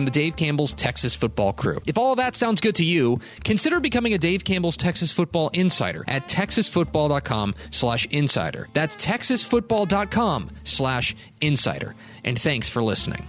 the Dave Campbell's Texas Football crew. If all of that sounds good to you, consider becoming a Dave Campbell's Texas Football Insider at TexasFootball.com/insider. That's TexasFootball.com/insider. And thanks for listening.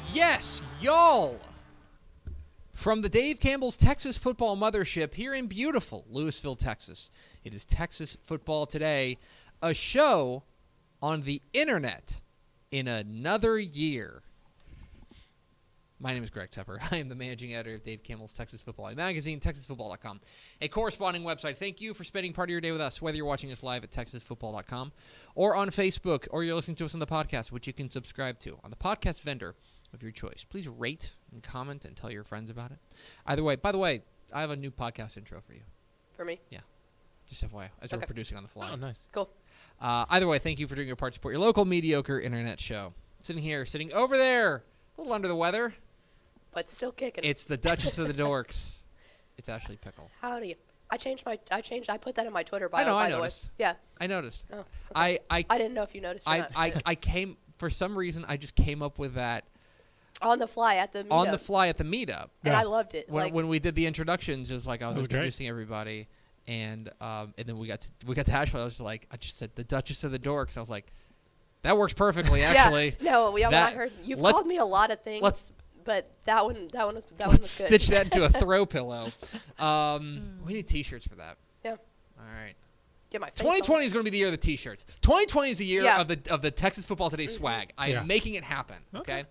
Yes. Y'all, from the Dave Campbell's Texas Football Mothership here in beautiful Lewisville, Texas, it is Texas Football Today, a show on the internet in another year. My name is Greg Tepper. I am the managing editor of Dave Campbell's Texas Football magazine, TexasFootball.com, a corresponding website. Thank you for spending part of your day with us, whether you're watching us live at TexasFootball.com or on Facebook, or you're listening to us on the podcast, which you can subscribe to on the podcast vendor of your choice. Please rate and comment and tell your friends about it. Either way, by the way, I have a new podcast intro for you. For me? Yeah. Just FYI, as we're producing on the fly. Oh, nice. Cool. Either way, thank you for doing your part to support your local mediocre internet show. Sitting here, sitting over there, a little under the weather, but still kicking. It's the Duchess of the Dorks. It's Ashley Pickle. Howdy. I put that in my Twitter bio. I know. I noticed. Yeah. I noticed. Oh, okay. I didn't know if you noticed. I came, for some reason I just came up with that. On the fly at the meetup. And yeah. I loved it. When we did the introductions, it was like I was introducing everybody, and then we got to Asheville. I was like, I just said the Duchess of the Dorks. I was like, that works perfectly, actually. Yeah. No, I heard you've called me a lot of things, but that one was good. Stitch that into a throw pillow. We need T-shirts for that. Yeah. All right. Get my face 2020 is going to be the year of the T-shirts. 2020 is the year of the Texas Football Today swag. I am making it happen. Okay.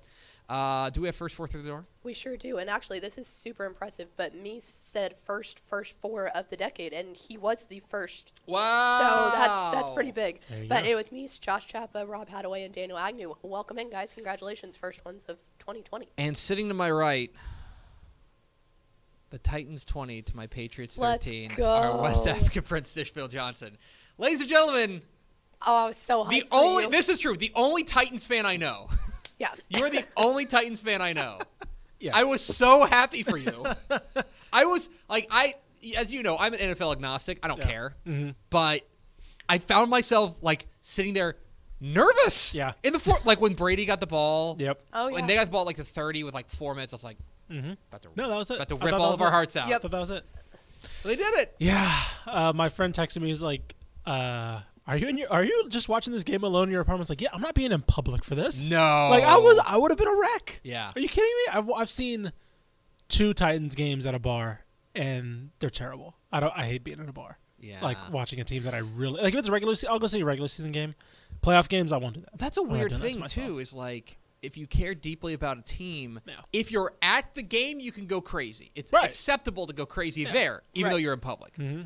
Do we have first 4 through the door? We sure do. And actually, this is super impressive, but me said first 4 of the decade, and he was the first. Wow. So that's pretty big. But it was me, Josh Chapa, Rob Hadaway, and Daniel Agnew. Welcome in, guys. Congratulations. First ones of 2020. And sitting to my right, the Titans 20 to my Patriots 13. Our West Africa Prince, Dishbill Johnson. Ladies and gentlemen. Oh, I was so hyped. This is true. The only Titans fan I know. Yeah. You're the only Titans fan I know. Yeah. I was so happy for you. I was like, as you know, I'm an NFL agnostic. I don't care. Mm-hmm. But I found myself like sitting there nervous. Yeah. In the like when Brady got the ball. Yep. Oh, yeah. When they got the ball at, like the 30 with like 4 minutes, I was like, that was it. About to rip all of our hearts out. Yep. I thought that was it. They did it. Yeah. My friend texted me. He's like, Are you just watching this game alone in your apartment? It's like, yeah, I'm not being in public for this. No. Like, I would have been a wreck. Yeah. Are you kidding me? I've seen 2 Titans games at a bar, and they're terrible. I hate being at a bar. Yeah. Like, watching a team that I really – like, if it's a regular season, I'll go see a regular season game. Playoff games, I won't do that. That's a weird thing, too, is like – if you care deeply about a team, if you're at the game, you can go crazy. It's acceptable to go crazy there, even though you're in public. Mm-hmm.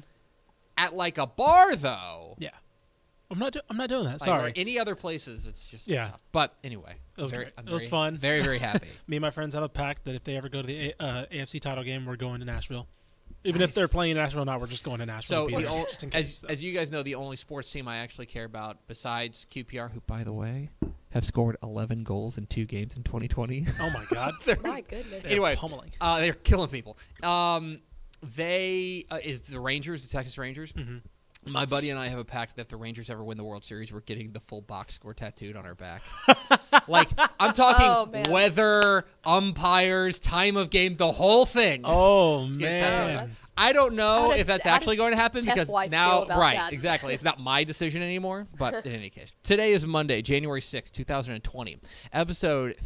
At, like, a bar, though – yeah. I'm not doing that. Sorry. Like any other places, it's just tough. But anyway, it was fun. Very, very happy. Me and my friends have a pact that if they ever go to the AFC title game, we're going to Nashville. Even if they're playing in Nashville or not, we're just going to Nashville. So, just in case, as you guys know, the only sports team I actually care about besides QPR, who, by the way, have scored 11 goals in 2 games in 2020. Oh, my God. My goodness. Anyway, they're killing people. They is the Texas Rangers. Mm-hmm. My buddy and I have a pact that if the Rangers ever win the World Series, we're getting the full box score tattooed on our back. Like, I'm talking weather, umpires, time of game, the whole thing. Oh, man. I don't know if that's actually going to happen because now – right, exactly. It's not my decision anymore, but in any case. Today is Monday, January 6, 2020, episode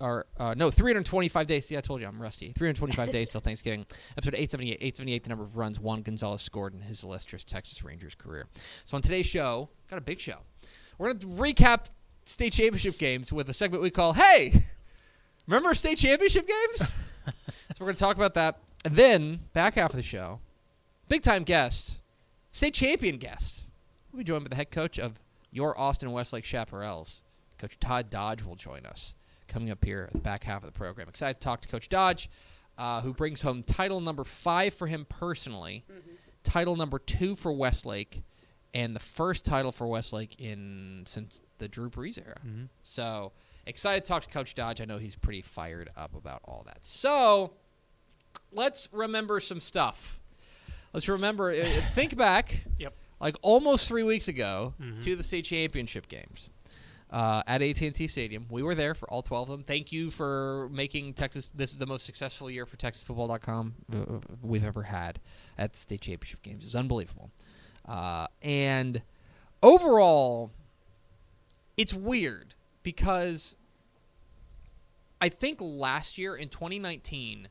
or no, 325 days. See, I told you I'm rusty. 325 days till Thanksgiving. Episode 878. 878, the number of runs Juan Gonzalez scored in his illustrious Texas Rangers career. So on today's show, got a big show. We're going to recap state championship games with a segment we call, Hey, remember state championship games? So we're going to talk about that. And then, back half of the show, big-time guest, state champion guest. We'll be joined by the head coach of your Austin Westlake Chaparrals. Coach Todd Dodge will join us coming up here at the back half of the program. Excited to talk to Coach Dodge, who brings home title number 5 for him personally, title number 2 for Westlake, and the first title for Westlake since the Drew Brees era. So excited to talk to Coach Dodge. I know he's pretty fired up about all that. So let's remember some stuff. Let's remember. Think back, like almost 3 weeks ago, to the state championship games at AT&T Stadium. We were there for all 12 of them. Thank you for making Texas. This is the most successful year for TexasFootball.com we've ever had at the state championship games. It's unbelievable. And overall, it's weird because I think last year in 2019,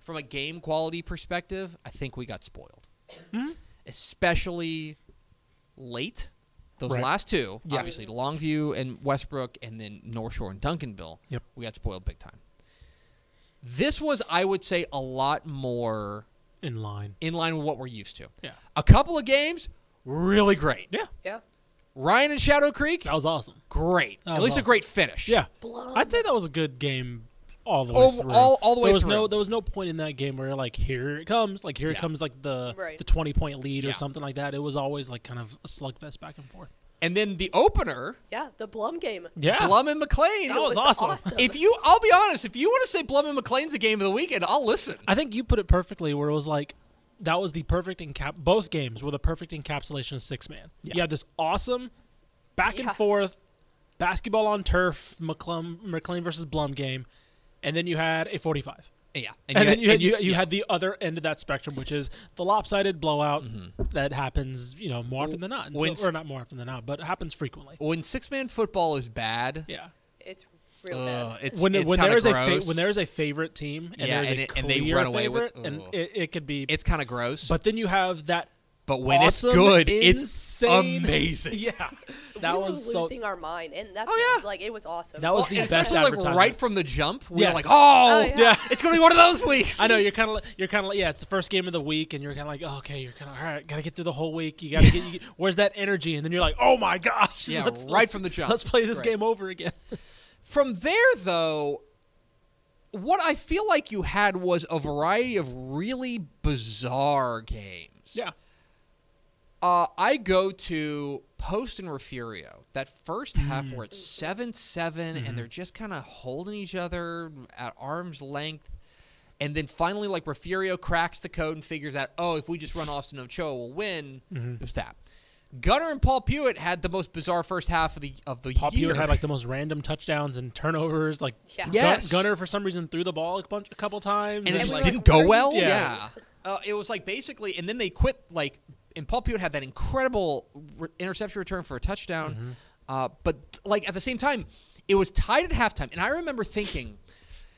from a game quality perspective, I think we got spoiled, especially late. Those last two, obviously, Longview and Westbrook, and then North Shore and Duncanville, we got spoiled big time. This was, I would say, a lot more in line with what we're used to. A couple of games, really great. Ryan and Shadow Creek, that was awesome. Great. At least awesome. A great finish. Blum. I'd say that was a good game. All the way through. There was no point in that game where, like, here it comes. Like, here it comes, like, the 20-point lead or something like that. It was always, like, kind of a slugfest back and forth. And then the opener. The Blum game. Blum and McLean. That was awesome. I'll be honest, if you want to say Blum and McLean's a game of the weekend, I'll listen. I think you put it perfectly where it was, like, that was the perfect both games were the perfect encapsulation of six-man. You had this awesome back and forth basketball on turf McLean versus Blum game. And then you had a 45. And then you had the other end of that spectrum, which is the lopsided blowout that happens, you know, more often than not. Or not more often than not, but it happens frequently. When six-man football is bad, it's real bad. When there is a favorite team and they run away with it, it could be. It's kind of gross. But then you have that. But when awesome, it's good, it's amazing. We were losing our mind, and that's like it was awesome. That was the best advertisement. Like right from the jump, we were like, it's gonna be one of those weeks. I know you're kind of like, it's the first game of the week, and you're kind of like, all right, gotta get through the whole week. You gotta get where's that energy, and then you're like, oh my gosh, right from the jump, let's play this game over again. From there, though, what I feel like you had was a variety of really bizarre games. I go to Post and Refurio, that first half where it's 7-7, and they're just kind of holding each other at arm's length. And then finally, like, Refurio cracks the code and figures out, if we just run Austin Ochoa, we'll win. It was that. Gunner and Paul Pewitt had the most bizarre first half of the year. Paul Pewitt had, like, the most random touchdowns and turnovers. Like, Gunner, for some reason, threw the ball a couple times. And it just didn't go well? It was, like, basically – and then they quit, like – and Paul Pewitt had that incredible interception return for a touchdown. But, like, at the same time, it was tied at halftime. And I remember thinking,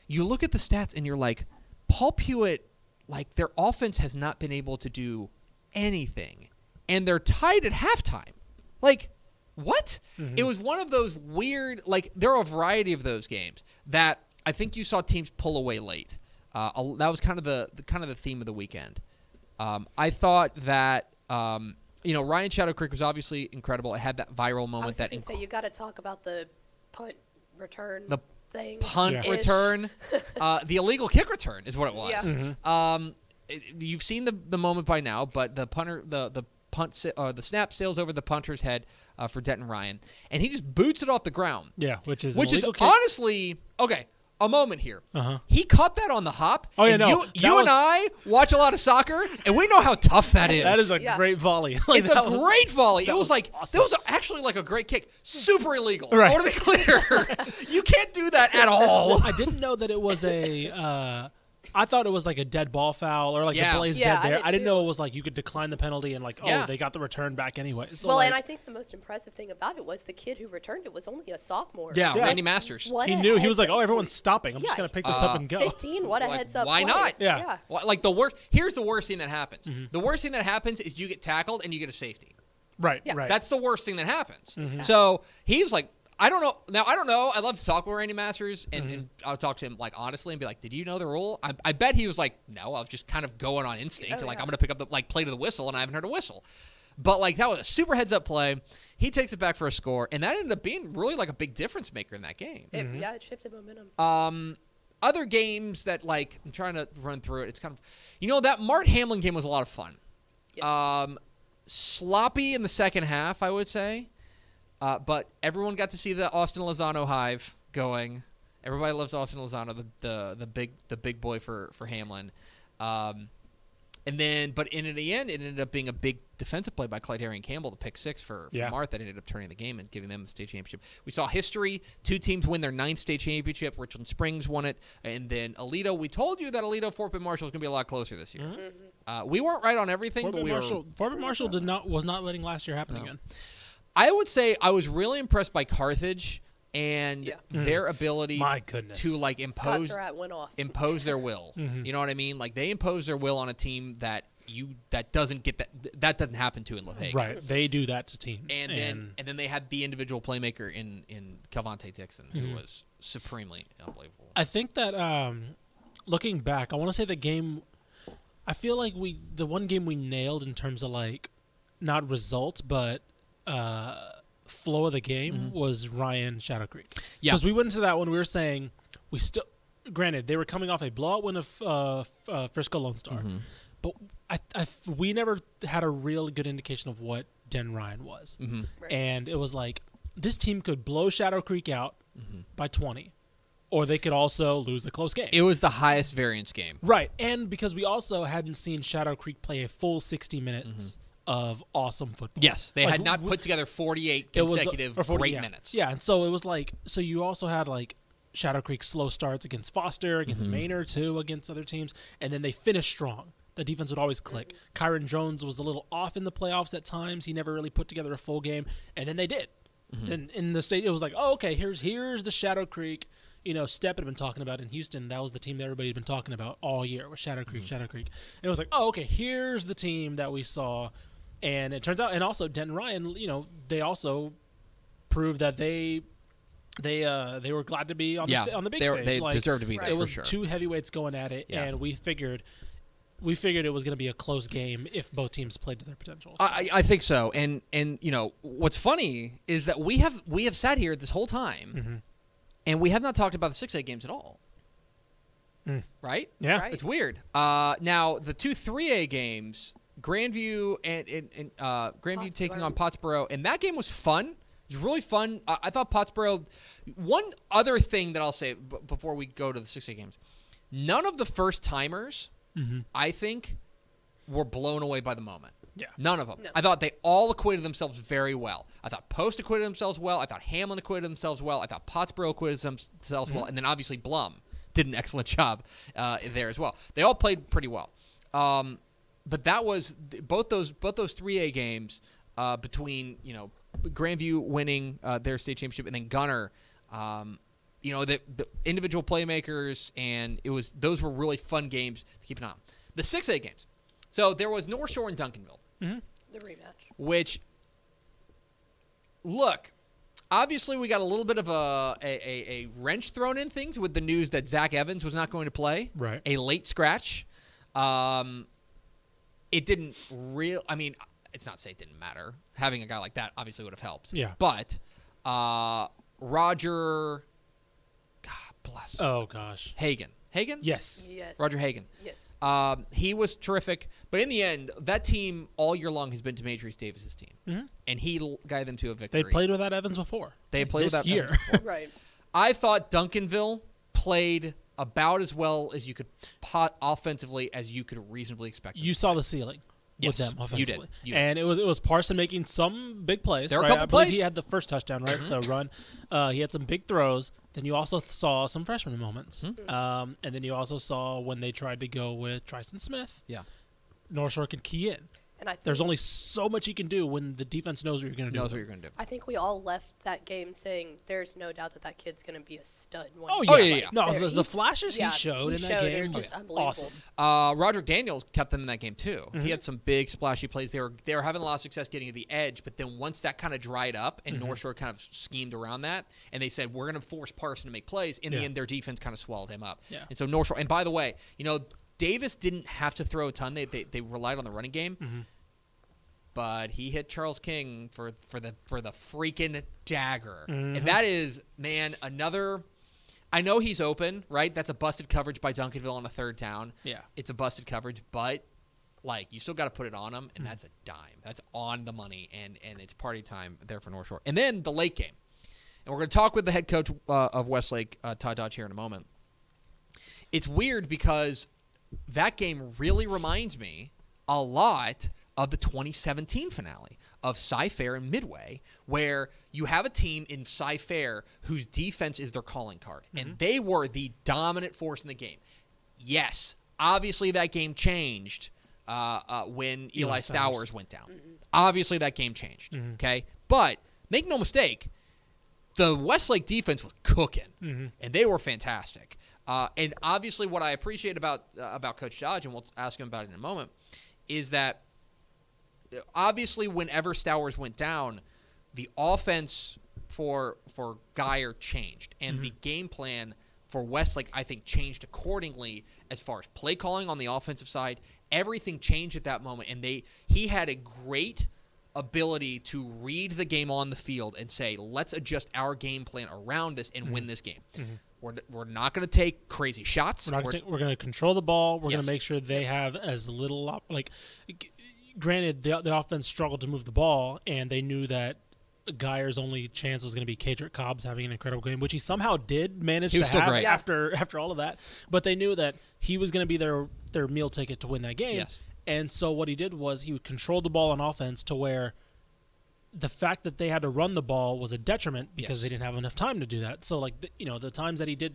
you look at the stats and you're like, Paul Pewitt, like, their offense has not been able to do anything. And they're tied at halftime. Like, what? It was one of those weird, like, there are a variety of those games that I think you saw teams pull away late. That was kind of the theme of the weekend. I thought that, Ryan Shadow Creek was obviously incredible. It had that viral moment. I was going to say, you got to talk about the punt return thing. Punt return. The illegal kick return is what it was. You've seen the moment by now, but the snap sails over the punter's head for Denton Ryan, and he just boots it off the ground. Honestly, okay. A moment here. He caught that on the hop. You and I watch a lot of soccer, and we know how tough that is. That is a great volley. Like, it's a great volley. It was like awesome. That was actually like a great kick. Super illegal. Right. I want to be clear. You can't do that at all. I didn't know that it was a I thought it was like a dead ball foul or like the play's dead there. I didn't know it was like you could decline the penalty and like, they got the return back anyway. So well, like, and I think the most impressive thing about it was the kid who returned it was only a sophomore. Yeah. Randy Masters. He was like, oh, everyone's stopping. I'm just going to pick this up and go. 15, what a heads up. Why not? Yeah. Well, like the worst. Here's the worst thing that happens. Mm-hmm. The worst thing that happens is you get tackled and you get a safety. Right. That's the worst thing that happens. Mm-hmm. So he's like, I don't know. Now, I don't know. I'd love to talk with Randy Masters, and I'll talk to him, like, honestly and be like, did you know the rule? I bet he was like, no, I was just kind of going on instinct. And, like, I'm going to pick up the, like, play to the whistle, and I haven't heard a whistle. But, like, that was a super heads-up play. He takes it back for a score, and that ended up being really, like, a big difference maker in that game. It shifted momentum. Other games that, like, I'm trying to run through it. It's kind of, you know, that Mart-Hamlin game was a lot of fun. Yes. Sloppy in the second half, I would say. But everyone got to see the Austin Lozano hive going. Everybody loves Austin Lozano, the big boy for Hamlin. And then in the end, it ended up being a big defensive play by Clyde Harry and Campbell, the pick six for Marth, that ended up turning the game and giving them the state championship. We saw history. Two teams win their ninth state championship. Richland Springs won it. And then Alito. We told you that Alito, Fort Bend Marshall was going to be a lot closer this year. Mm-hmm. We weren't right on everything, Fort Bend Marshall was not letting last year happen again. I would say I was really impressed by Carthage and their ability to like impose their will. Mm-hmm. You know what I mean? Like they impose their will on a team that doesn't happen to in La Hague. Right. They do that to teams. And then they had the individual playmaker in Calvante Dixon, who was supremely unbelievable. I think that looking back, I want to say the game. I feel like the one game we nailed in terms of like not results, but. Flow of the game was Ryan Shadow Creek. Yeah, because we went into that one, we were saying we still. Granted, they were coming off a blowout win of Frisco Lone Star, but we never had a real good indication of what Denton Ryan was, and it was like this team could blow Shadow Creek out by 20, or they could also lose a close game. It was the highest variance game, right? And because we also hadn't seen Shadow Creek play a full 60 minutes. Of awesome football. Yes, they had not put together 48 consecutive great minutes. Yeah, and so it was like, so you also had like Shadow Creek slow starts against Foster, against Maynard too, against other teams, and then they finished strong. The defense would always click. Kyron Jones was a little off in the playoffs at times. He never really put together a full game, and then they did. And in the state, it was like, oh, okay, here's the Shadow Creek, you know, Step had been talking about in Houston. That was the team that everybody had been talking about all year was Shadow Creek, Shadow Creek. And it was like, oh, okay, here's the team that we saw. And it turns out, and also Denton Ryan, you know, they also proved that they were glad to be on on the big stage. They deserved to be there. It was two heavyweights going at it, and we figured it was going to be a close game if both teams played to their potential. So. I think so. And you know what's funny is that we have sat here this whole time, and we have not talked about the 6A games at all. Right? Yeah, right. It's weird. Now the two 3A games. Grandview and Grandview taking on Pottsboro, and that game was fun. It was really fun. I thought Pottsboro. One other thing that I'll say before we go to the 6A games, none of the first timers, I think, were blown away by the moment. Yeah, none of them. No. I thought they all acquitted themselves very well. I thought Post acquitted themselves well. I thought Hamlin acquitted themselves well. I thought Pottsboro acquitted themselves well, and then obviously Blum did an excellent job there as well. They all played pretty well. But that was both those 3A games between, you know, Grandview winning their state championship and then Gunner, you know, the individual playmakers, and those were really fun games to keep an eye on. The 6A games. So there was North Shore and Duncanville. The rematch. Which, look, obviously we got a little bit of a wrench thrown in things with the news that Zach Evans was not going to play. Right. A late scratch. It didn't real. I mean, it's not to say it didn't matter. Having a guy like that obviously would have helped. Yeah. But Roger, God bless. Oh gosh. Hagan. Yes. Roger Hagan. Yes. He was terrific. But in the end, that team all year long has been Demetrius Davis's team, and he guided them to a victory. They played without Evans before. They played without Evans before. Right. I thought Duncanville played about as well as you could offensively as you could reasonably expect. You saw the ceiling. yes, with them offensively. You did. And it was Parson making some big plays. There were a couple plays. He had the first touchdown, right? The run. He had some big throws. Then you also saw some freshman moments. Mm-hmm. And then you also saw when they tried to go with Tristan Smith. Yeah. North Shore could key in. And I think there's only so much he can do when the defense knows what you're going to do. I think we all left that game saying there's no doubt that kid's going to be a stud. Oh yeah. No, the flashes he showed in that game were just unbelievable. Awesome. Roderick Daniels kept them in that game too. Mm-hmm. He had some big splashy plays. They were having a lot of success getting to the edge, but then once that kind of dried up and North Shore kind of schemed around that, and they said we're going to force Parson to make plays. In the end, their defense kind of swallowed him up. Yeah. And so North Shore. And by the way, you know, Davis didn't have to throw a ton. They relied on the running game, but he hit Charles King for the freaking dagger, and that is, man, another. I know he's open, right? That's a busted coverage by Duncanville on a third down. Yeah, it's a busted coverage, but like you still got to put it on him, and that's a dime. That's on the money, and it's party time there for North Shore. And then the late game, and we're going to talk with the head coach of Westlake, Todd Dodge, here in a moment. It's weird because that game really reminds me a lot of the 2017 finale of Cy Fair and Midway, where you have a team in Cy Fair whose defense is their calling card, and they were the dominant force in the game. Yes, obviously that game changed when Eli Stowers went down. Obviously that game changed, okay? But make no mistake, the Westlake defense was cooking, and they were fantastic. And obviously what I appreciate about Coach Dodge, and we'll ask him about it in a moment, is that obviously whenever Stowers went down, the offense for Guyer changed. And the game plan for Westlake, I think, changed accordingly as far as play calling on the offensive side. Everything changed at that moment. And he had a great ability to read the game on the field and say, let's adjust our game plan around this and win this game. We're not going to take crazy shots. We're going to control the ball. We're going to make sure they have as little granted, the offense struggled to move the ball, and they knew that Guyer's only chance was going to be Kedrick Cobbs having an incredible game, which he somehow did manage to have after all of that. But they knew that he was going to be their meal ticket to win that game. Yes. And so what he did was he would control the ball on offense to where the fact that they had to run the ball was a detriment because they didn't have enough time to do that. So, the times that he did,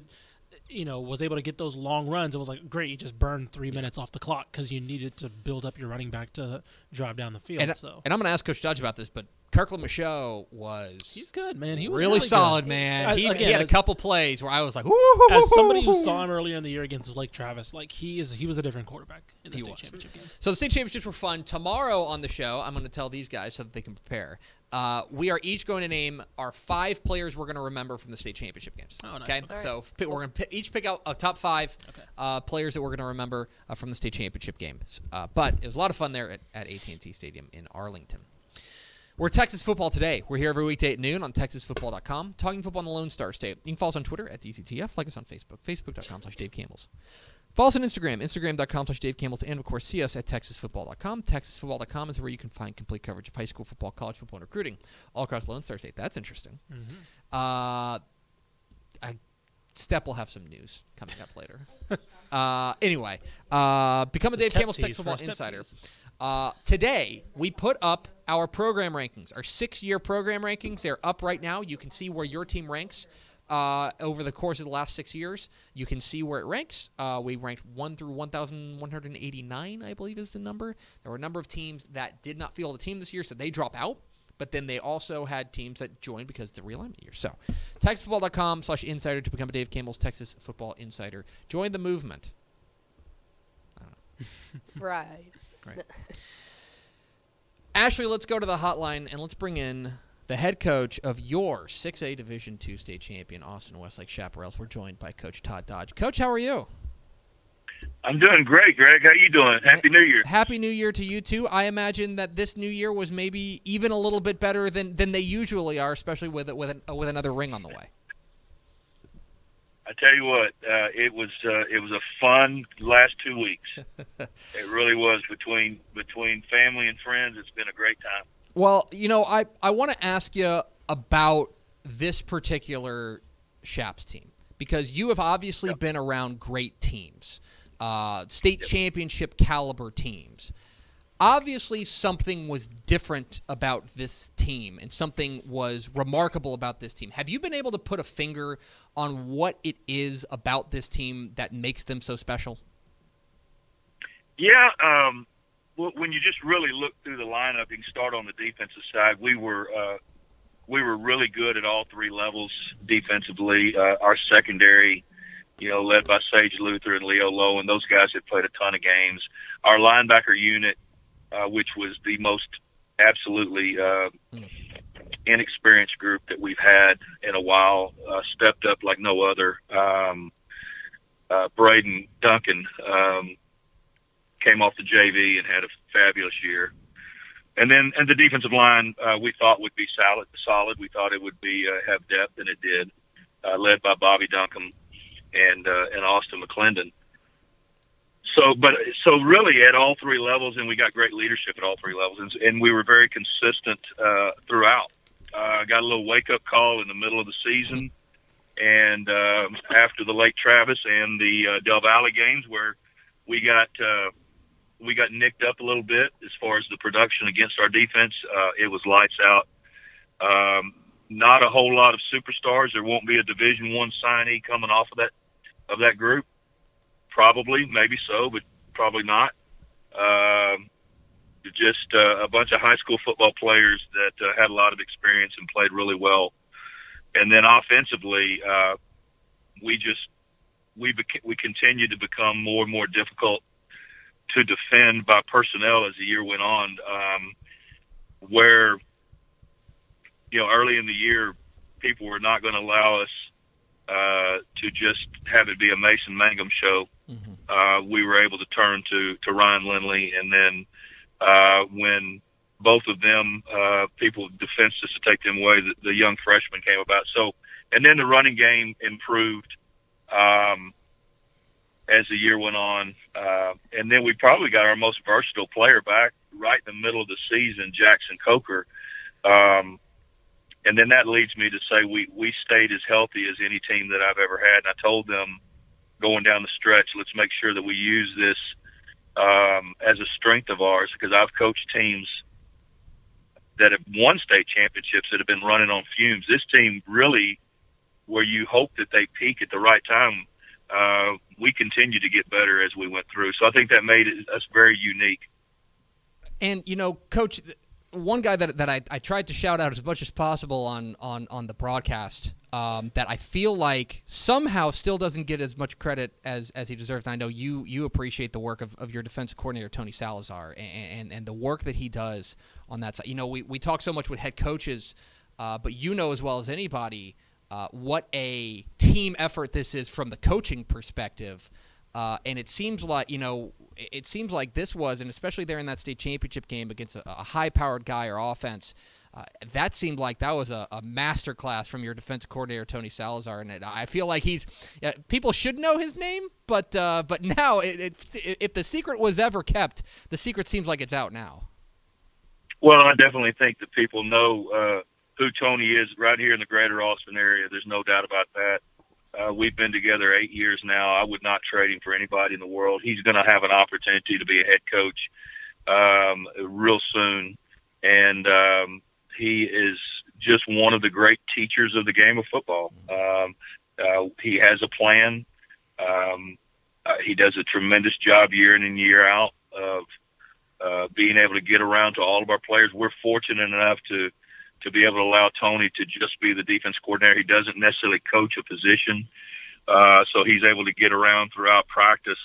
was able to get those long runs, it was like, great, you just burned 3 minutes off the clock because you needed to build up your running back to drive down the field. And I'm going to ask Coach Dodge about this, but Kirkland Michaud was... He's good, man. He was really solid, good. Man. He had a couple plays where I was like, woo-hoo-hoo-hoo-hoo. As somebody who saw him earlier in the year against Lake Travis, he was a different quarterback in the state championship game. So the state championships were fun. Tomorrow on the show, I'm going to tell these guys so that they can prepare. We are each going to name our 5 players we're going to remember from the state championship games. Oh, nice. Okay? Right. So we're going to each pick out a top 5 players that we're going to remember from the state championship games. But it was a lot of fun there at AT&T Stadium in Arlington. We're Texas Football Today. We're here every weekday at noon on TexasFootball.com, talking football in the Lone Star State. You can follow us on Twitter at DCTF, like us on Facebook, Facebook.com/Dave Campbell's. Follow us on Instagram, Instagram.com/Dave Campbell's, and, of course, see us at TexasFootball.com. TexasFootball.com is where you can find complete coverage of high school football, college football, and recruiting all across the Lone Star State. That's interesting. Step will have some news coming up later. Become a Dave Campbell's Texas Football Insider. Today, we put up our program rankings, our 6-year program rankings. They're up right now. You can see where your team ranks over the course of the last 6 years. You can see where it ranks. We ranked 1 through 1,189, I believe is the number. There were a number of teams that did not field a team this year, so they drop out. But then they also had teams that joined because of the realignment year. So, TexasFootball.com/insider to become a Dave Campbell's Texas Football Insider. Join the movement. I don't know. Right. Ashley, let's go to the hotline and let's bring in the head coach of your 6A Division II state champion, Austin Westlake Chaparrals. We're joined by Coach Todd Dodge. Coach, how are you? I'm doing great, Greg. How you doing? Happy New Year. Happy New Year to you, too. I imagine that this New Year was maybe even a little bit better than they usually are, especially with another ring on the way. I tell you what, it was a fun last 2 weeks. It really was. Between family and friends, it's been a great time. Well, I want to ask you about this particular Chaps team because you have obviously been around great teams. State championship caliber teams. Obviously, something was different about this team, and something was remarkable about this team. Have you been able to put a finger on what it is about this team that makes them so special? Yeah, when you just really look through the lineup, you can start on the defensive side. We were really good at all three levels defensively. Our secondary, led by Sage Luther and Leo Lowe, and those guys had played a ton of games. Our linebacker unit, which was the most absolutely inexperienced group that we've had in a while, stepped up like no other. Braden Duncan came off the JV and had a fabulous year. And the defensive line we thought would be solid. We thought it would be have depth, and it did, led by Bobby Duncan and Austin McClendon. So really at all three levels, and we got great leadership at all three levels, and we were very consistent throughout. Got a little wake-up call in the middle of the season, and after the Lake Travis and the Del Valley games, where we got nicked up a little bit as far as the production against our defense. It was lights out. Not a whole lot of superstars. There won't be a Division I signee coming off of that group. Probably, maybe so, but probably not. Just a bunch of high school football players that had a lot of experience and played really well. And then offensively, we continued to become more and more difficult to defend by personnel as the year went on. Where early in the year, people were not going to allow us to just have it be a Mason Mangum show. We were able to turn to Ryan Lindley, and then when both of them, people defensed us to take them away, the young freshman came about. So, and then the running game improved as the year went on. And then we probably got our most versatile player back right in the middle of the season, Jackson Coker. And then that leads me to say we stayed as healthy as any team that I've ever had. And I told them, going down the stretch, let's make sure that we use this as a strength of ours, because I've coached teams that have won state championships that have been running on fumes. This team really, where you hope that they peak at the right time, we continue to get better as we went through. So I think that made us very unique. And, Coach, one guy that I tried to shout out as much as possible on the broadcast that I feel like somehow still doesn't get as much credit as he deserves. And I know you appreciate the work of your defensive coordinator, Tony Salazar, and the work that he does on that side. We talk so much with head coaches, but as well as anybody what a team effort this is from the coaching perspective. And it seems like, this was, and especially there in that state championship game against a high-powered Guyer offense, that seemed like that was a master class from your defensive coordinator, Tony Salazar. And I feel like people should know his name, but now if the secret was ever kept, the secret seems like it's out now. Well, I definitely think that people know who Tony is right here in the greater Austin area. There's no doubt about that. We've been together 8 years now. I would not trade him for anybody in the world. He's going to have an opportunity to be a head coach real soon. And he is just one of the great teachers of the game of football. He has a plan. He does a tremendous job year in and year out of being able to get around to all of our players. We're fortunate enough to be able to allow Tony to just be the defense coordinator. He doesn't necessarily coach a position, so he's able to get around throughout practice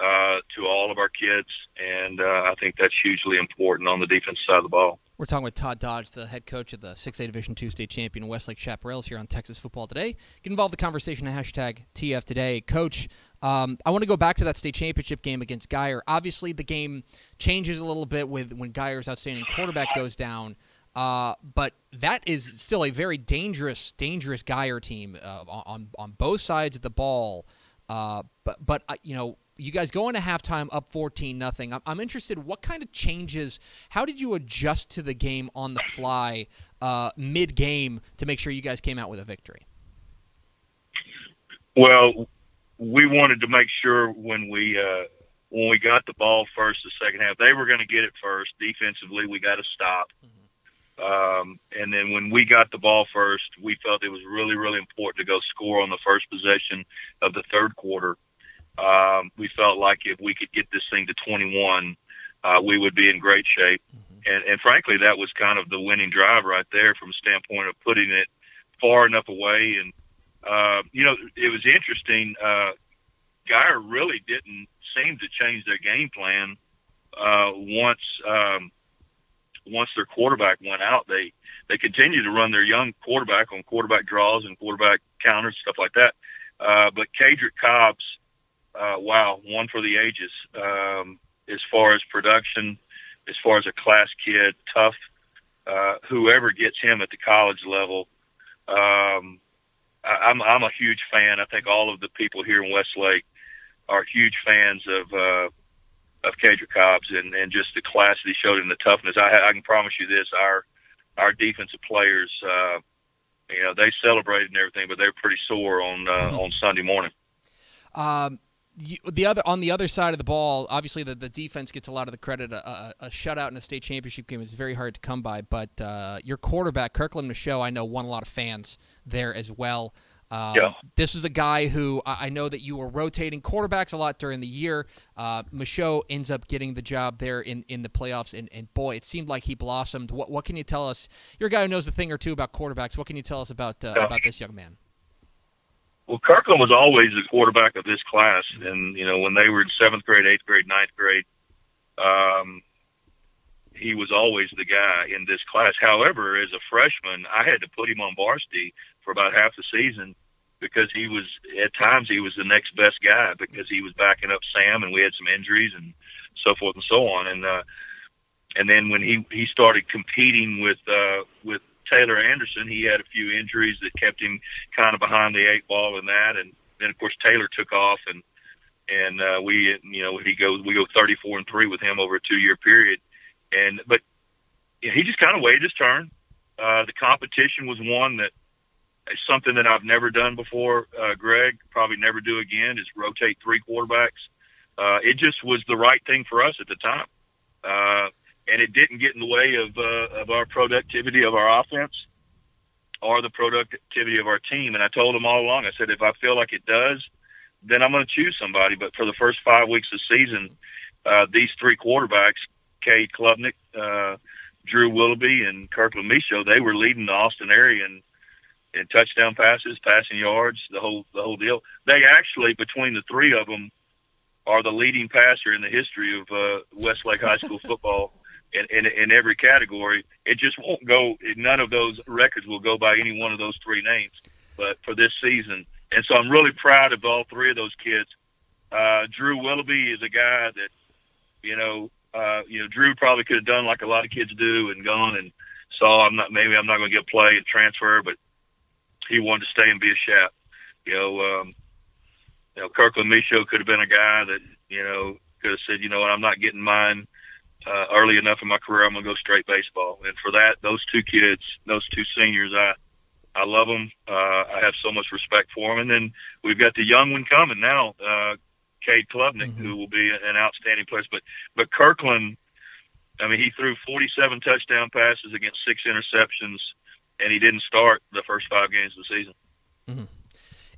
to all of our kids, and I think that's hugely important on the defense side of the ball. We're talking with Todd Dodge, the head coach of the 6A Division II state champion Westlake Chaparrals, here on Texas Football Today. Get involved in the conversation at #TFToday. Coach, I want to go back to that state championship game against Guyer. Obviously, the game changes a little bit when Guyer's outstanding quarterback goes down. But that is still a very dangerous Guyer team on both sides of the ball. But you guys go into halftime up 14-0. I'm interested, what kind of changes, how did you adjust to the game on the fly mid-game to make sure you guys came out with a victory? Well, we wanted to make sure when we when we got the ball first the second half. They were going to get it first. Defensively, we got to stop. And then when we got the ball first, we felt it was really, really important to go score on the first possession of the third quarter. We felt like if we could get this thing to 21, we would be in great shape. And frankly, that was kind of the winning drive right there from a standpoint of putting it far enough away. And, you know, it was interesting. Guyer really didn't seem to change their game plan once their quarterback went out. They continued to run their young quarterback on quarterback draws and quarterback counters, stuff like that. But Kedrick Cobbs, wow, one for the ages as far as production, as far as a class kid, tough, whoever gets him at the college level. I'm a huge fan. I think all of the people here in Westlake are huge fans of Kedrick Cobbs and just the class that he showed and the toughness. I can promise you this, our defensive players, you know, they celebrated and everything, but they were pretty sore on Sunday morning. On the other side of the ball, obviously the defense gets a lot of the credit. A shutout in a state championship game is very hard to come by, but your quarterback, Kirkland Michaud, I know won a lot of fans there as well. Yeah. This is a guy who I know that you were rotating quarterbacks a lot during the year. Michaud ends up getting the job there in the playoffs, and boy, it seemed like he blossomed. What can you tell us? You're a guy who knows a thing or two about quarterbacks. What can you tell us about this young man? Well, Kirkland was always the quarterback of this class, and you know when they were in 7th grade, 8th grade, 9th grade, he was always the guy in this class. However, as a freshman, I had to put him on varsity for about half the season because he was at times he was the next best guy because he was backing up Sam, and we had some injuries and so forth and so on. And then when he started competing with Taylor Anderson, he had a few injuries that kept him kind of behind the eight ball in that, and then of course Taylor took off, and we, you know, we go 34-3 with him over a 2-year period, but he just kind of waited his turn. The competition was something that I've never done before, Greg, probably never do again, is rotate 3 quarterbacks. It just was the right thing for us at the time. And it didn't get in the way of our productivity of our offense or the productivity of our team. And I told them all along, I said, if I feel like it does, then I'm going to choose somebody. But for the first 5 weeks of the season, these 3 quarterbacks, Cade Klubnik, Drew Willoughby, and Kirkland Michaud, they were leading the Austin area in touchdown passes, passing yards, the whole deal. They actually, between the 3 of them, are the leading passer in the history of Westlake High School football. In every category, it just won't go. None of those records will go by any one of those 3 names, but for this season. And so I'm really proud of all 3 of those kids. Drew Willoughby is a guy that, you know, Drew probably could have done like a lot of kids do and gone and saw I'm not going to get play and transfer, but he wanted to stay and be a Shap. You know, Kirkland Michaud could have been a guy that, you know, could have said, you know what, I'm not getting mine. Early enough in my career, I'm going to go straight baseball. And for that, those 2 kids, those 2 seniors, I love them. I have so much respect for them. And then we've got the young one coming now, Cade Klubnik, who will be an outstanding player. But Kirkland, I mean, he threw 47 touchdown passes against 6 interceptions, and he didn't start the first 5 games of the season.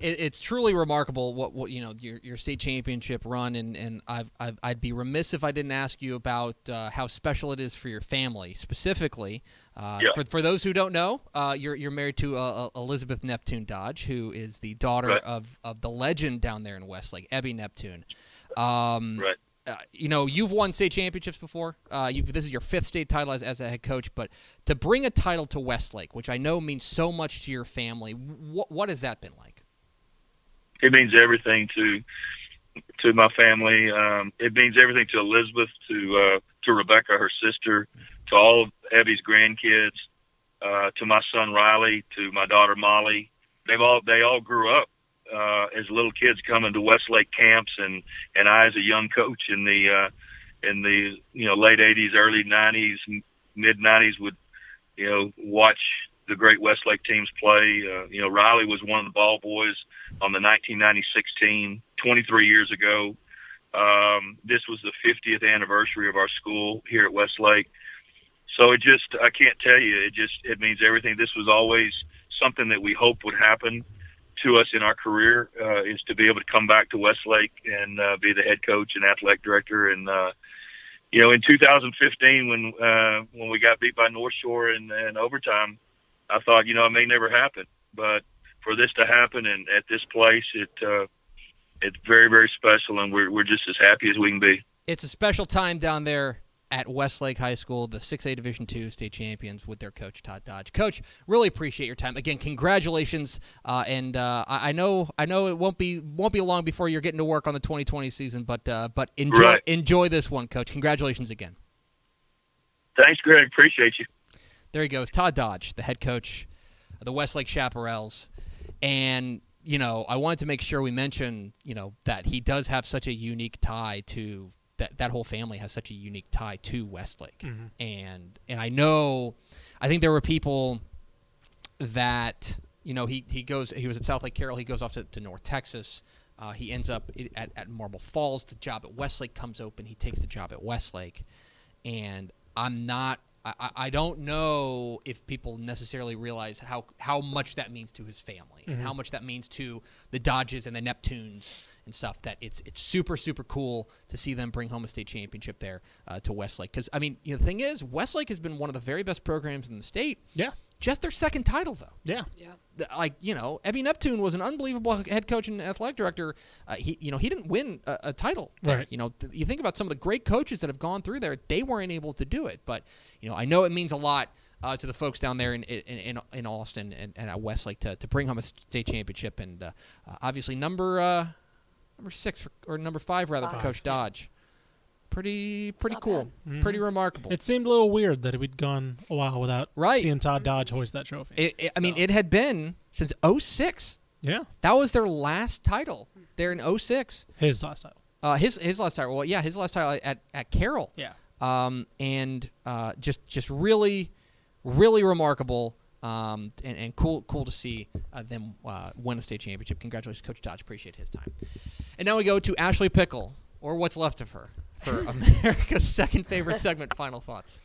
It's truly remarkable what you know your state championship run, and I'd be remiss if I didn't ask you about how special it is for your family specifically. Yeah. For those who don't know, you're married to Elizabeth Neptune Dodge, who is the daughter of the legend down there in Westlake, Ebby Neptune. Right. You know, you've won state championships before. This is your 5th state title as a head coach, but to bring a title to Westlake, which I know means so much to your family, what has that been like? It means everything to my family. It means everything to Elizabeth, to Rebecca, her sister, to all of Ebby's grandkids, to my son Riley, to my daughter Molly. They all grew up as little kids coming to Westlake camps, and I, as a young coach in the you know late '80s, early '90s, mid '90s, would you know watch the great Westlake teams play. You know, Riley was one of the ball boys on the 1996 team 23 years ago. This was the 50th anniversary of our school here at Westlake. So it just, I can't tell you, it means everything. This was always something that we hoped would happen to us in our career, is to be able to come back to Westlake and be the head coach and athletic director. And, you know, in 2015, when we got beat by North Shore in overtime, I thought, you know, it may never happen. But for this to happen and at this place, it's very, very special, and we're just as happy as we can be. It's a special time down there at Westlake High School, the 6A Division II state champions with their coach, Todd Dodge. Coach, really appreciate your time. Again, congratulations, and I know it won't be long before you're getting to work on the 2020 season, but enjoy this one, Coach. Congratulations again. Thanks, Greg. Appreciate you. There he goes, Todd Dodge, the head coach of the Westlake Chaparrals. And, you know, I wanted to make sure we mention, you know, that he does have such a unique tie to – that whole family has such a unique tie to Westlake. Mm-hmm. And I think there were people that, you know, he was at South Lake Carroll, he goes off to North Texas, he ends up at Marble Falls, the job at Westlake comes open, he takes the job at Westlake. And I don't know if people necessarily realize how much that means to his family, mm-hmm. and how much that means to the Dodges and the Neptunes and stuff, that it's super, super cool to see them bring home a state championship there to Westlake. Because, I mean, you know, the thing is, Westlake has been one of the very best programs in the state. Yeah. Just their second title, though. Yeah. Yeah. Like, you know, Ebby Neptune was an unbelievable head coach and athletic director. He didn't win a title. Right. You know, you think about some of the great coaches that have gone through there, they weren't able to do it. But, you know, I know it means a lot to the folks down there in Austin and at Westlake to bring home a state championship. And obviously number five, for Coach Dodge. Pretty cool. Mm-hmm. Pretty remarkable. It seemed a little weird that we'd gone a while without seeing Todd Dodge hoist that trophy. It had been since 2006. Yeah. That was their last title there in 2006. His last title. His last title. Well, yeah, his last title at Carroll. Yeah. Just really, really remarkable. And cool to see them win a state championship. Congratulations, Coach Dodge. Appreciate his time. And now we go to Ashley Pickle, or what's left of her, for America's second favorite segment, Final Thoughts.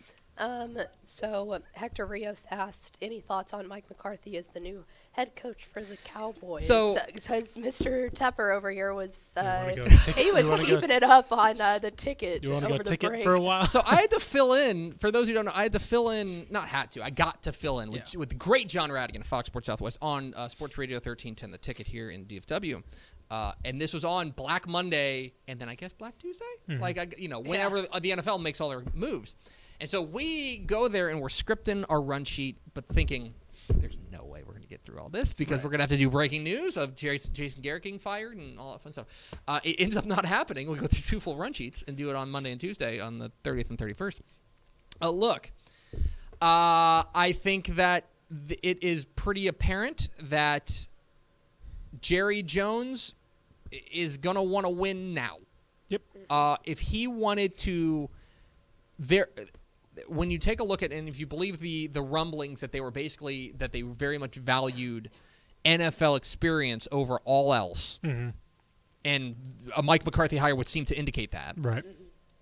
So Hector Rios asked, any thoughts on Mike McCarthy as the new head coach for the Cowboys? So, because Mr. Tepper over here was keeping it up on the ticket. You want to go ticket breaks. For a while? So I had to fill in, for those who don't know, I got to fill in with the great John Radigan of Fox Sports Southwest on Sports Radio 1310, The Ticket here in DFW. And this was on Black Monday, and then I guess Black Tuesday? Mm-hmm. Whenever the NFL makes all their moves. And so we go there, and we're scripting our run sheet, but thinking there's no way we're going to get through all this because we're going to have to do breaking news of Jason Garrett getting fired and all that fun stuff. It ends up not happening. We go through two full run sheets and do it on Monday and Tuesday on the 30th and 31st. I think that it is pretty apparent that – Jerry Jones is going to want to win now. Yep. If he wanted to when you take a look at, and if you believe the rumblings that they were basically, that they very much valued NFL experience over all else, mm-hmm. and a Mike McCarthy hire would seem to indicate that, right?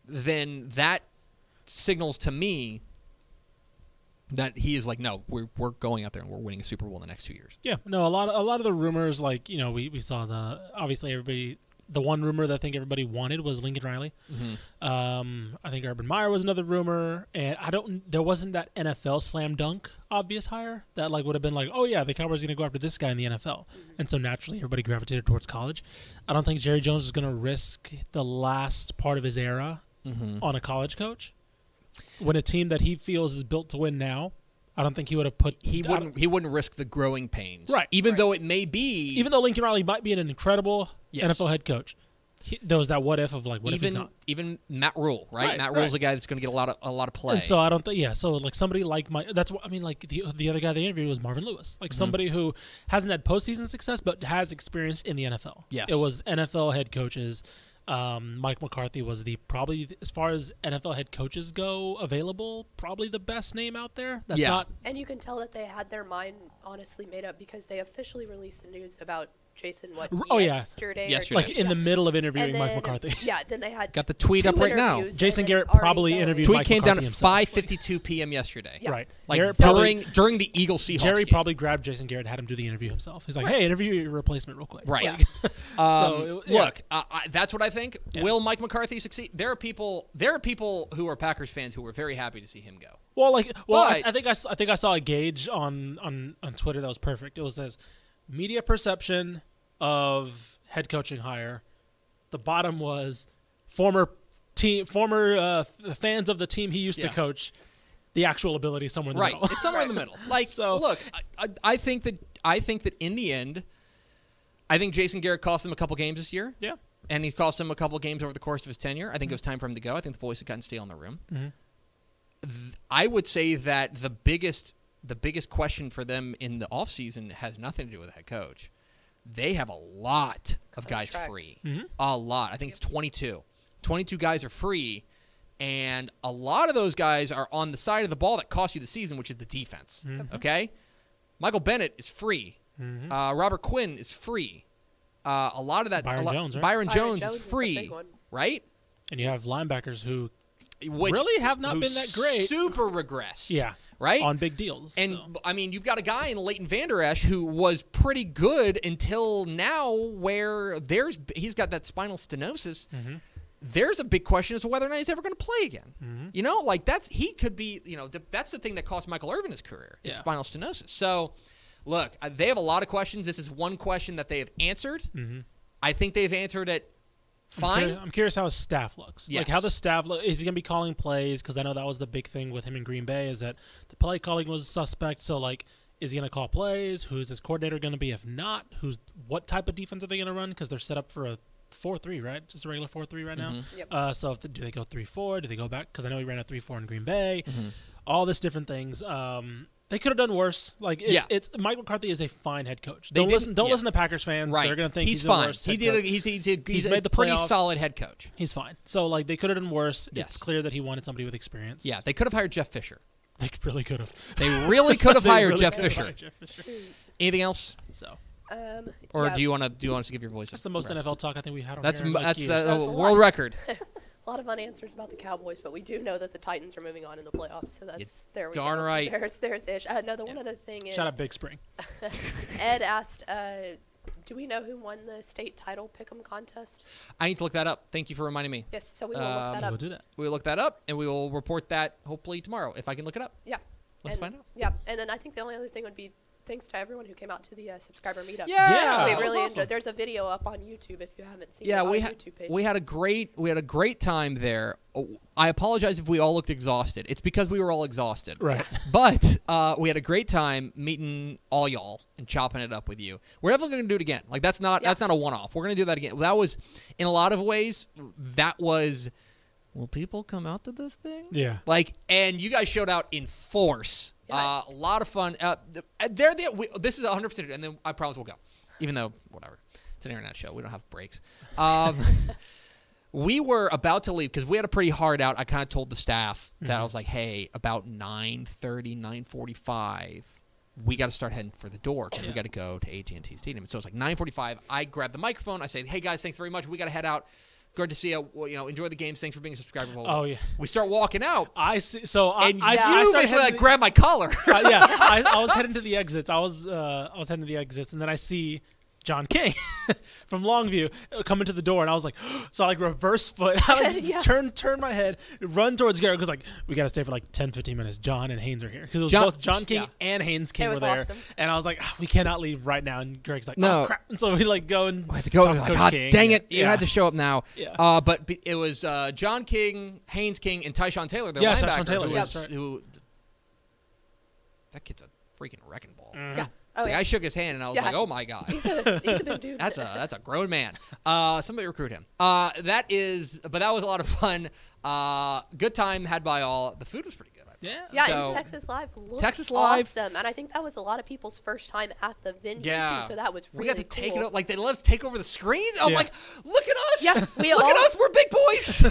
Then that signals to me that he is like, no, we're going out there and we're winning a Super Bowl in the next 2 years. Yeah, no, a lot of the rumors, like, you know, we saw the one rumor that I think everybody wanted was Lincoln Riley. Mm-hmm. I think Urban Meyer was another rumor, and there wasn't that NFL slam dunk obvious hire that like would have been like, oh yeah, the Cowboys are gonna go after this guy in the NFL, and so naturally everybody gravitated towards college. I don't think Jerry Jones was gonna risk the last part of his era mm-hmm. on a college coach. When a team that he feels is built to win now, I don't think he would have put. He wouldn't risk the growing pains, right? Even though it may be, even though Lincoln Riley might be an incredible NFL head coach, there was that what if of like, what if he's not? Even Matt Rule, right? Matt Rule's a guy that's going to get a lot of play. And so I don't think, so like somebody like that's what I mean. Like the other guy they interviewed was Marvin Lewis, like mm-hmm. somebody who hasn't had postseason success but has experience in the NFL. Yes, it was NFL head coaches. Mike McCarthy was probably, as far as NFL head coaches go, available, probably the best name out there. That's not. And you can tell that they had their mind honestly made up because they officially released the news about Jason, what, yesterday? Like in the middle of interviewing Mike McCarthy. Yeah, then they had got the tweet up right now. Jason Garrett probably interviewed Mike McCarthy himself. Tweet came down at 5:52 p.m. yesterday. Yeah. Right. Like Garrett during the Eagles-Seahawks Jerry game. Probably grabbed Jason Garrett, had him do the interview himself. He's like, hey, interview your replacement real quick. Right. Yeah. Look, that's what I think. Yeah. Will Mike McCarthy succeed? There are people who are Packers fans who were very happy to see him go. Well, I think I saw a gauge on Twitter that was perfect. It was says media perception of head coaching hire. The bottom was former fans of the team he used to coach. The actual ability somewhere in the middle. It's somewhere in the middle. Like, so look, I think that in the end, I think Jason Garrett cost him a couple games this year. Yeah, and he cost him a couple games over the course of his tenure. I think it was time for him to go. I think the voice had gotten stale in the room. Mm-hmm. I would say that the biggest question for them in the offseason has nothing to do with the head coach. They have a lot of guys free. Mm-hmm. A lot. I think it's 22. 22 guys are free, and a lot of those guys are on the side of the ball that cost you the season, which is the defense. Mm-hmm. Okay? Michael Bennett is free. Mm-hmm. Robert Quinn is free. A lot of that. Byron Jones is free. Right? And you have linebackers who really have not been that great. Super regressed. Yeah. Right? On big deals. And, I mean, you've got a guy in Leighton Vander Esch who was pretty good until now where he's got that spinal stenosis. Mm-hmm. There's a big question as to whether or not he's ever going to play again. Mm-hmm. You know, like that's the thing that cost Michael Irvin his career, is spinal stenosis. So, look, they have a lot of questions. This is one question that they have answered. Mm-hmm. I think they've answered it. Fine. I'm curious how his staff looks. Yes. Like how the staff look. Is he going to be calling plays? Because I know that was the big thing with him in Green Bay, is that the play calling was suspect. So like, is he going to call plays? Who's his coordinator going to be? If not, what type of defense are they going to run? Because they're set up for a 4-3, right? Just a regular 4-3 right now. Yep. So do they go 3-4? Do they go back? Because I know he ran a 3-4 in Green Bay. Mm-hmm. All this different things. They could have done worse. Like it's Mike McCarthy is a fine head coach. Don't listen to Packers fans. Right. They're gonna think he's fine. The worst head coach. He's made the pretty solid head coach. He's fine. So like they could have done worse. Yes. It's clear that he wanted somebody with experience. Yeah, they could have hired Jeff Fisher. They really could have. They really could have hired Jeff Fisher. Anything else? So. Do you want us to give your voice? That's the most NFL talk I think we had on here. That's the world record. A lot of unanswers about the Cowboys, but we do know that the Titans are moving on in the playoffs, so there we go. Right. There's Ish. One other thing is... Shout out Big Spring. Ed asked, do we know who won the state title pick'em contest? I need to look that up. Thank you for reminding me. Yes, so we will look that up. We'll do that. We will look that up, and we will report that hopefully tomorrow, if I can look it up. Yeah. Let's find out. Yeah, and then I think the only other thing would be thanks to everyone who came out to the subscriber meetup. Yeah, we really enjoyed. There's a video up on YouTube if you haven't seen. Yeah, we had a great time there. Oh, I apologize if we all looked exhausted. It's because we were all exhausted. Right. But we had a great time meeting all y'all and chopping it up with you. We're definitely going to do it again. Like that's not a one-off. We're going to do that again. That was, in a lot of ways, that was. Will people come out to this thing? Yeah. Like, and you guys showed out in force. Yeah. A lot of fun. This is 100%, and then I promise we'll go. Even though, whatever. It's an internet show. We don't have breaks. We were about to leave because we had a pretty hard out. I kind of told the staff that I was like, hey, about 9:30, 9:45, we got to start heading for the door because we got to go to AT&T Stadium. So it's like 9:45. I grabbed the microphone. I say, hey, guys, thanks very much. We got to head out. Good to see you. You know, enjoy the games. Thanks for being a subscriber. Oh yeah. We start walking out. I see. So I grab my collar. Yeah. I was heading to the exits. I was heading to the exits, and then I see John King from Longview coming to the door, and I was like, so I like reverse foot, I like turn my head, run towards Garrett because like we gotta stay for like 10-15 minutes. John and Haynes are here because both John King and Haynes King were there, and I was like, we cannot leave right now. And Greg's like, no, oh, crap. And so we like go and we had to go. And like, dang it, you had to show up now. Yeah. But it was John King, Haynes King, and Tyshawn Taylor, their linebacker. Taylor. That kid's a freaking wrecking ball. Mm. Yeah. Oh, yeah. I shook his hand, and I was like, oh, my God. He's a big dude. That's a grown man. Somebody recruit him. But that was a lot of fun. Good time had by all. The food was pretty good. Yeah, so, and Texas Live looked awesome. And I think that was a lot of people's first time at the venue, too, so that was really cool. We got to take it up. Like, they let us take over the screens. I was like, look at us. Yeah, look at us. We're big boys.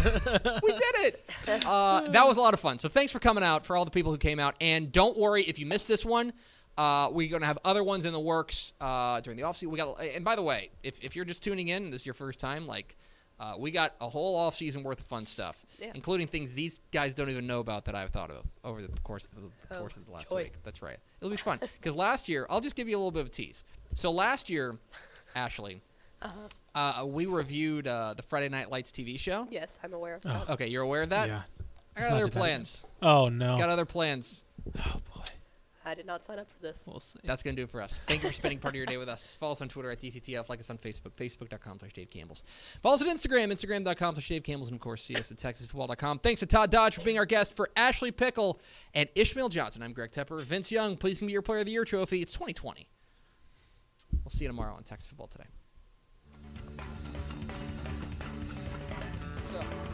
We did it. That was a lot of fun. So thanks for coming out, for all the people who came out. And don't worry if you missed this one. We're going to have other ones in the works during the offseason. And by the way, if you're just tuning in, this is your first time, like, we got a whole offseason worth of fun stuff, including things these guys don't even know about that I've thought of over the course of the last week. That's right. It'll be fun. Because last year, I'll just give you a little bit of a tease. So last year, Ashley, we reviewed the Friday Night Lights TV show. Yes, I'm aware of that. Okay, you're aware of that? Yeah. I got other plans. Oh, no. Got other plans. Oh, boy. I did not sign up for this. We'll see. That's going to do it for us. Thank you for spending part of your day with us. Follow us on Twitter at DCTF. Like us on Facebook, facebook.com/Dave Campbell's. Follow us on Instagram, instagram.com/Dave Campbell's. And, of course, see us at TexasFootball.com. Thanks to Todd Dodge for being our guest. For Ashley Pickle and Ishmael Johnson, I'm Greg Tepper. Vince Young, please give me your Player of the Year trophy. It's 2020. We'll see you tomorrow on Texas Football Today. So...